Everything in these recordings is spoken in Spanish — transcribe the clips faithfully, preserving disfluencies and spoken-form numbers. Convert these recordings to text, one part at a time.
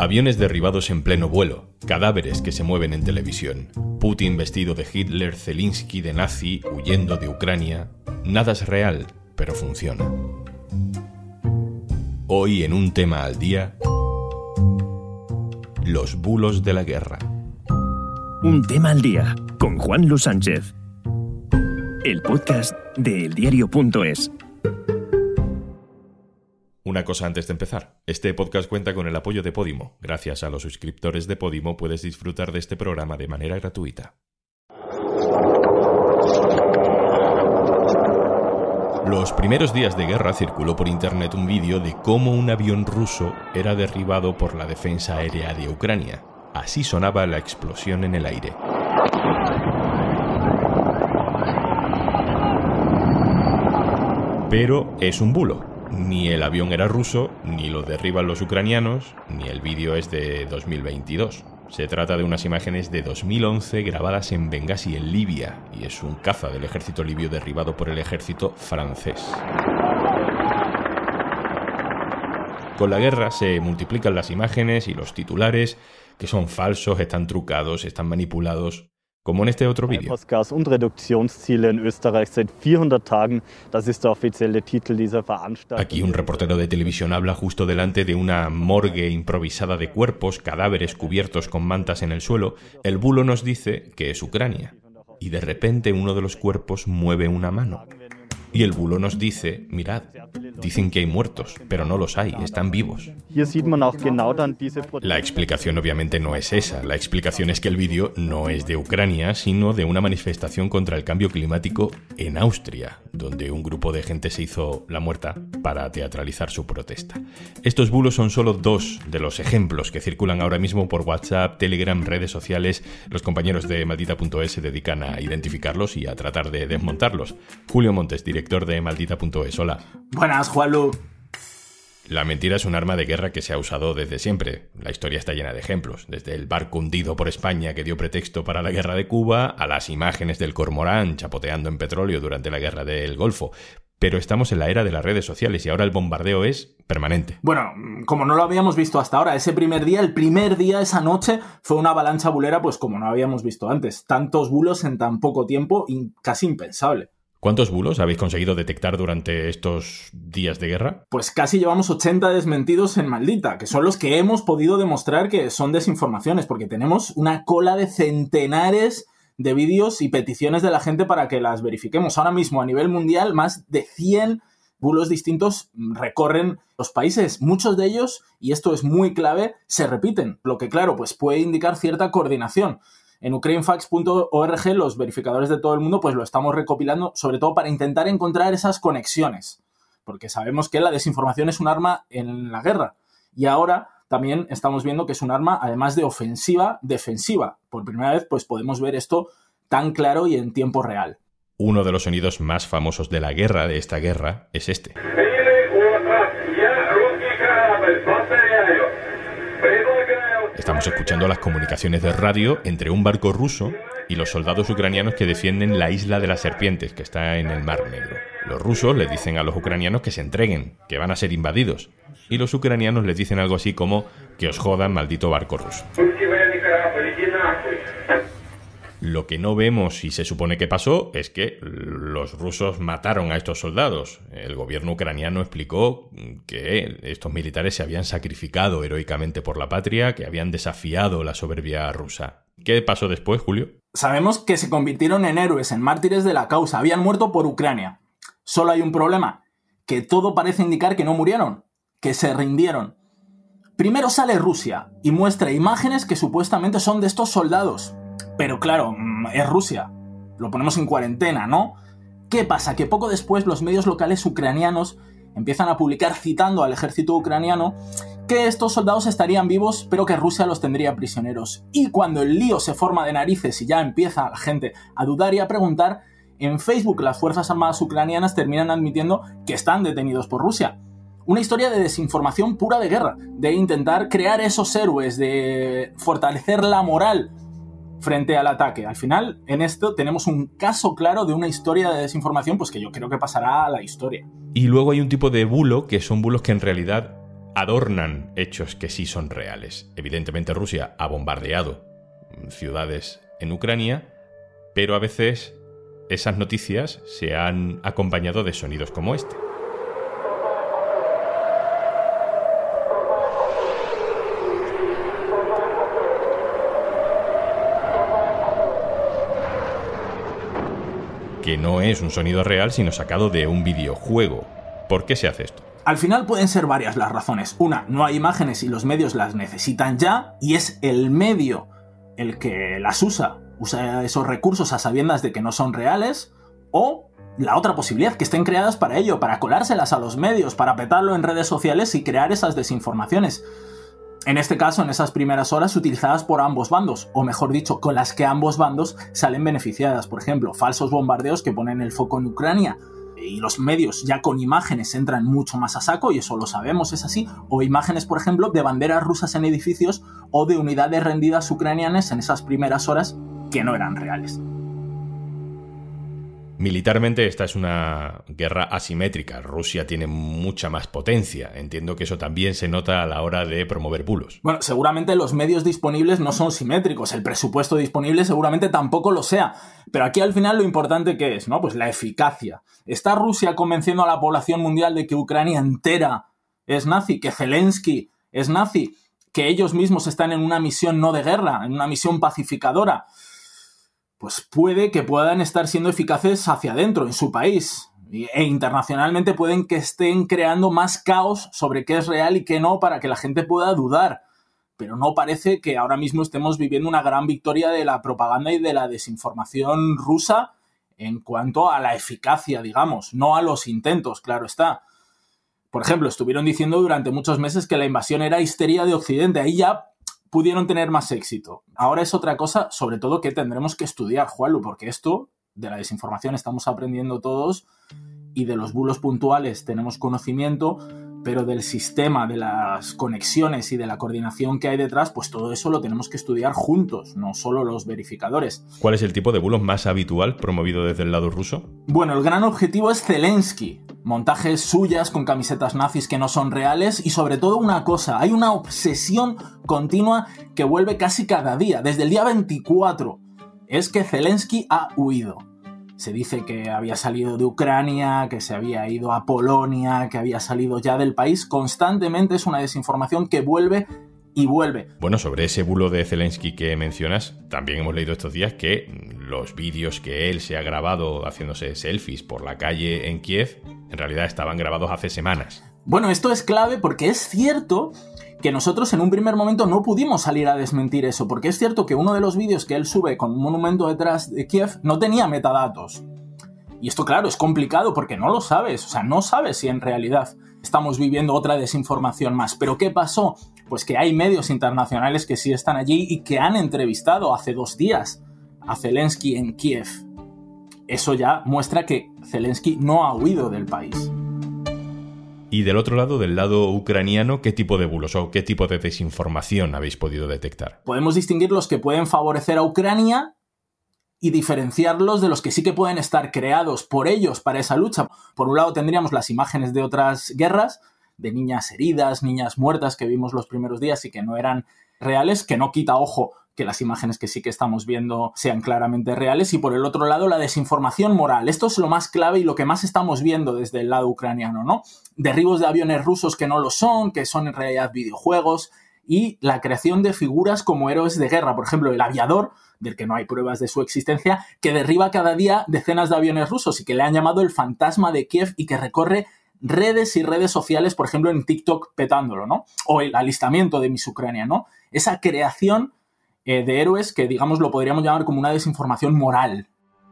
Aviones derribados en pleno vuelo, cadáveres que se mueven en televisión, Putin vestido de Hitler, Zelensky de nazi, huyendo de Ucrania. Nada es real, pero funciona. Hoy en Un Tema al Día, los bulos de la guerra. Un Tema al Día, con Juanlu Sánchez. El podcast de eldiario punto es. Una cosa antes de empezar. Este podcast cuenta con el apoyo de Podimo. Gracias a los suscriptores de Podimo puedes disfrutar de este programa de manera gratuita. Los primeros días de guerra circuló por internet un vídeo de cómo un avión ruso era derribado por la defensa aérea de Ucrania. Así sonaba la explosión en el aire. Pero es un bulo. Ni el avión era ruso, ni lo derriban los ucranianos, ni el vídeo es de dos mil veintidós. Se trata de unas imágenes de dos mil once grabadas en Bengasi, en Libia, y es un caza del ejército libio derribado por el ejército francés. Con la guerra se multiplican las imágenes y los titulares, que son falsos, están trucados, están manipulados, como en este otro vídeo. Aquí un reportero de televisión habla justo delante de una morgue improvisada de cuerpos, cadáveres cubiertos con mantas en el suelo. El bulo nos dice que es Ucrania. Y de repente uno de los cuerpos mueve una mano. Y el bulo nos dice, mirad, dicen que hay muertos, pero no los hay, están vivos. La explicación obviamente no es esa. La explicación es que el vídeo no es de Ucrania, sino de una manifestación contra el cambio climático en Austria, donde un grupo de gente se hizo la muerta para teatralizar su protesta. Estos bulos son solo dos de los ejemplos que circulan ahora mismo por WhatsApp, Telegram, redes sociales. Los compañeros de Maldita punto es se dedican a identificarlos y a tratar de desmontarlos. Julio Montes, director de Maldita punto es. Hola. Buenas, Juanlu. La mentira es un arma de guerra que se ha usado desde siempre. La historia está llena de ejemplos. Desde el barco hundido por España que dio pretexto para la guerra de Cuba, a las imágenes del cormorán chapoteando en petróleo durante la guerra del Golfo. Pero estamos en la era de las redes sociales y ahora el bombardeo es permanente. Bueno, como no lo habíamos visto hasta ahora, ese primer día, el primer día, esa noche, fue una avalancha bulera pues como no habíamos visto antes. Tantos bulos en tan poco tiempo, casi impensable. ¿Cuántos bulos habéis conseguido detectar durante estos días de guerra? Pues casi llevamos ochenta desmentidos en Maldita, que son los que hemos podido demostrar que son desinformaciones, porque tenemos una cola de centenares de vídeos y peticiones de la gente para que las verifiquemos. Ahora mismo, a nivel mundial, más de cien bulos distintos recorren los países. Muchos de ellos, y esto es muy clave, se repiten, lo que claro, pues puede indicar cierta coordinación. En Ukrainefax punto org los verificadores de todo el mundo pues lo estamos recopilando, sobre todo para intentar encontrar esas conexiones, porque sabemos que la desinformación es un arma en la guerra. Y ahora también estamos viendo que es un arma, además de ofensiva, defensiva. Por primera vez pues podemos ver esto tan claro y en tiempo real. Uno de los sonidos más famosos de la guerra, de esta guerra, es este. Estamos escuchando las comunicaciones de radio entre un barco ruso y los soldados ucranianos que defienden la isla de las serpientes, que está en el Mar Negro. Los rusos les dicen a los ucranianos que se entreguen, que van a ser invadidos. Y los ucranianos les dicen algo así como, que os jodan, maldito barco ruso. Lo que no vemos y se supone que pasó es que los rusos mataron a estos soldados. El gobierno ucraniano explicó que estos militares se habían sacrificado heroicamente por la patria, que habían desafiado la soberbia rusa. ¿Qué pasó después, Julio? Sabemos que se convirtieron en héroes, en mártires de la causa. Habían muerto por Ucrania. Solo hay un problema, que todo parece indicar que no murieron, que se rindieron. Primero sale Rusia y muestra imágenes que supuestamente son de estos soldados. Pero claro, es Rusia. Lo ponemos en cuarentena, ¿no? ¿Qué pasa? Que poco después los medios locales ucranianos empiezan a publicar citando al ejército ucraniano que estos soldados estarían vivos, pero que Rusia los tendría prisioneros. Y cuando el lío se forma de narices y ya empieza la gente a dudar y a preguntar, en Facebook las Fuerzas Armadas ucranianas terminan admitiendo que están detenidos por Rusia. Una historia de desinformación pura de guerra, de intentar crear esos héroes, de fortalecer la moral frente al ataque. Al final, en esto tenemos un caso claro de una historia de desinformación pues que yo creo que pasará a la historia. Y luego hay un tipo de bulo que son bulos que en realidad adornan hechos que sí son reales. Evidentemente Rusia ha bombardeado ciudades en Ucrania, pero a veces esas noticias se han acompañado de sonidos como este. Que no es un sonido real, sino sacado de un videojuego. ¿Por qué se hace esto? Al final pueden ser varias las razones. Una, no hay imágenes y los medios las necesitan ya, y es el medio el que las usa. Usa esos recursos a sabiendas de que no son reales. O la otra posibilidad, que estén creadas para ello, para colárselas a los medios, para petarlo en redes sociales y crear esas desinformaciones. En este caso, en esas primeras horas utilizadas por ambos bandos, o mejor dicho, con las que ambos bandos salen beneficiadas. Por ejemplo, falsos bombardeos que ponen el foco en Ucrania y los medios ya con imágenes entran mucho más a saco, y eso lo sabemos, es así. O imágenes, por ejemplo, de banderas rusas en edificios o de unidades rendidas ucranianas en esas primeras horas que no eran reales. Militarmente esta es una guerra asimétrica. Rusia tiene mucha más potencia. Entiendo que eso también se nota a la hora de promover bulos. Bueno, seguramente los medios disponibles no son simétricos. El presupuesto disponible seguramente tampoco lo sea. Pero aquí al final lo importante que es, ¿no? Pues la eficacia. ¿Está Rusia convenciendo a la población mundial de que Ucrania entera es nazi? ¿Que Zelensky es nazi? ¿Que ellos mismos están en una misión no de guerra, en una misión pacificadora? Pues puede que puedan estar siendo eficaces hacia adentro, en su país. E internacionalmente pueden que estén creando más caos sobre qué es real y qué no, para que la gente pueda dudar. Pero no parece que ahora mismo estemos viviendo una gran victoria de la propaganda y de la desinformación rusa en cuanto a la eficacia, digamos. No a los intentos, claro está. Por ejemplo, estuvieron diciendo durante muchos meses que la invasión era histeria de Occidente. Ahí ya pudieron tener más éxito. Ahora es otra cosa, sobre todo, que tendremos que estudiar, Juanlu, porque esto de la desinformación estamos aprendiendo todos, y de los bulos puntuales tenemos conocimiento, pero del sistema, de las conexiones y de la coordinación que hay detrás, pues todo eso lo tenemos que estudiar juntos, no solo los verificadores. ¿Cuál es el tipo de bulos más habitual promovido desde el lado ruso? Bueno, el gran objetivo es Zelensky. Montajes suyas con camisetas nazis que no son reales, y sobre todo una cosa, hay una obsesión continua que vuelve casi cada día, desde el día veinticuatro, es que Zelensky ha huido. Se dice que había salido de Ucrania, que se había ido a Polonia, que había salido ya del país. Constantemente es una desinformación que vuelve y vuelve. Bueno, sobre ese bulo de Zelensky que mencionas, también hemos leído estos días que los vídeos que él se ha grabado haciéndose selfies por la calle en Kiev, en realidad estaban grabados hace semanas. Bueno, esto es clave porque es cierto que nosotros en un primer momento no pudimos salir a desmentir eso, porque es cierto que uno de los vídeos que él sube con un monumento detrás de Kiev no tenía metadatos. Y esto, claro, es complicado porque no lo sabes, o sea, no sabes si en realidad estamos viviendo otra desinformación más. ¿Pero qué pasó? Pues que hay medios internacionales que sí están allí y que han entrevistado hace dos días a Zelensky en Kiev. Eso ya muestra que Zelensky no ha huido del país. Y del otro lado, del lado ucraniano, ¿qué tipo de bulos o qué tipo de desinformación habéis podido detectar? Podemos distinguir los que pueden favorecer a Ucrania y diferenciarlos de los que sí que pueden estar creados por ellos para esa lucha. Por un lado tendríamos las imágenes de otras guerras, de niñas heridas, niñas muertas que vimos los primeros días y que no eran reales, que no quita, ojo, que las imágenes que sí que estamos viendo sean claramente reales. Y por el otro lado, la desinformación moral. Esto es lo más clave y lo que más estamos viendo desde el lado ucraniano, ¿no? Derribos de aviones rusos que no lo son, que son en realidad videojuegos, y la creación de figuras como héroes de guerra. Por ejemplo, el aviador, del que no hay pruebas de su existencia, que derriba cada día decenas de aviones rusos y que le han llamado el fantasma de Kiev y que recorre redes y redes sociales, por ejemplo, en TikTok petándolo, ¿no? O el alistamiento de Miss Ucrania, ¿no? Esa creación de héroes que, digamos, lo podríamos llamar como una desinformación moral.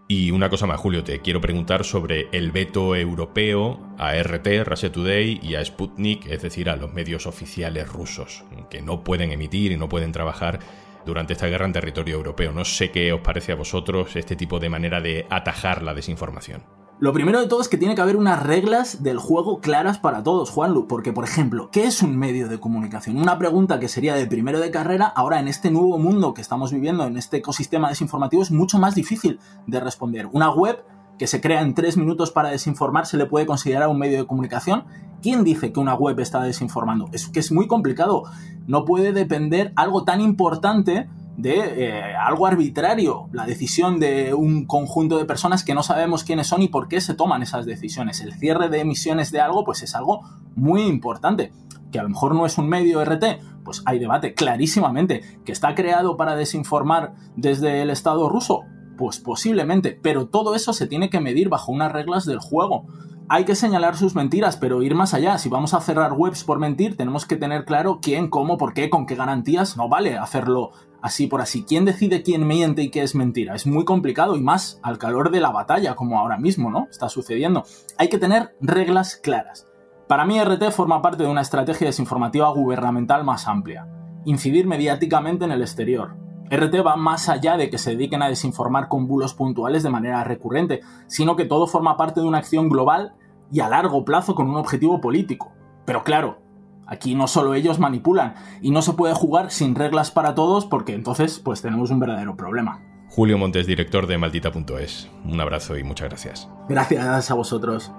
Y una cosa más, Julio, te quiero preguntar sobre el veto europeo a R T, Russia Today y a Sputnik, es decir, a los medios oficiales rusos, que no pueden emitir y no pueden trabajar durante esta guerra en territorio europeo. No sé qué os parece a vosotros este tipo de manera de atajar la desinformación. Lo primero de todo es que tiene que haber unas reglas del juego claras para todos, Juanlu, porque, por ejemplo, ¿qué es un medio de comunicación? Una pregunta que sería de primero de carrera, ahora en este nuevo mundo que estamos viviendo, en este ecosistema desinformativo, es mucho más difícil de responder. Una web que se crea en tres minutos para desinformar, ¿se le puede considerar un medio de comunicación? ¿Quién dice que una web está desinformando? Es que es muy complicado. No puede depender algo tan importante de eh, algo arbitrario, la decisión de un conjunto de personas que no sabemos quiénes son y por qué se toman esas decisiones. El cierre de emisiones de algo, pues es algo muy importante. Que a lo mejor no es un medio R T, pues hay debate, clarísimamente. ¿Que está creado para desinformar desde el Estado ruso? Pues posiblemente, pero todo eso se tiene que medir bajo unas reglas del juego. Hay que señalar sus mentiras, pero ir más allá. Si vamos a cerrar webs por mentir, tenemos que tener claro quién, cómo, por qué, con qué garantías. No vale hacerlo así por así. ¿Quién decide quién miente y qué es mentira? Es muy complicado, y más al calor de la batalla, como ahora mismo, ¿no? Está sucediendo. Hay que tener reglas claras. Para mí, R T forma parte de una estrategia desinformativa gubernamental más amplia. Incidir mediáticamente en el exterior. R T va más allá de que se dediquen a desinformar con bulos puntuales de manera recurrente, sino que todo forma parte de una acción global y a largo plazo con un objetivo político. Pero claro, aquí no solo ellos manipulan, y no se puede jugar sin reglas para todos, porque entonces pues tenemos un verdadero problema. Julio Montes, director de Maldita punto es. Un abrazo y muchas gracias. Gracias a vosotros.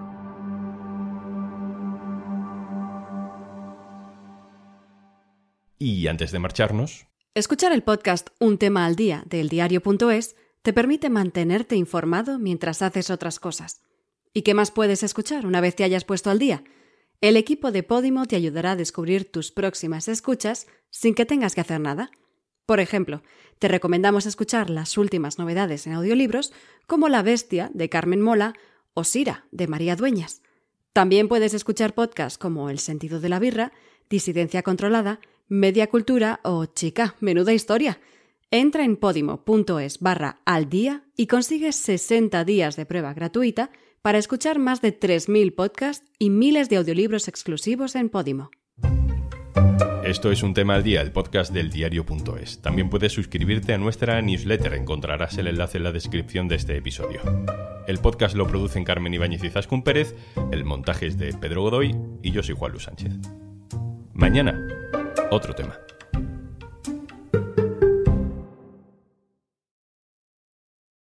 Y antes de marcharnos... Escuchar el podcast Un tema al día de eldiario punto es te permite mantenerte informado mientras haces otras cosas. ¿Y qué más puedes escuchar una vez te hayas puesto al día? El equipo de Podimo te ayudará a descubrir tus próximas escuchas sin que tengas que hacer nada. Por ejemplo, te recomendamos escuchar las últimas novedades en audiolibros como La bestia de Carmen Mola o Sira de María Dueñas. También puedes escuchar podcasts como El sentido de la birra, Disidencia controlada, Media Cultura o Chica, menuda historia. Entra en podimo.es barra al día y consigues sesenta días de prueba gratuita para escuchar más de tres mil podcasts y miles de audiolibros exclusivos en Podimo. Esto es Un tema al día, el podcast del diario punto es. También puedes suscribirte a nuestra newsletter, encontrarás el enlace en la descripción de este episodio. El podcast lo producen Carmen Ibáñez y Izaskun Pérez, el montaje es de Pedro Godoy y yo soy Juanlu Sánchez. Mañana, otro tema.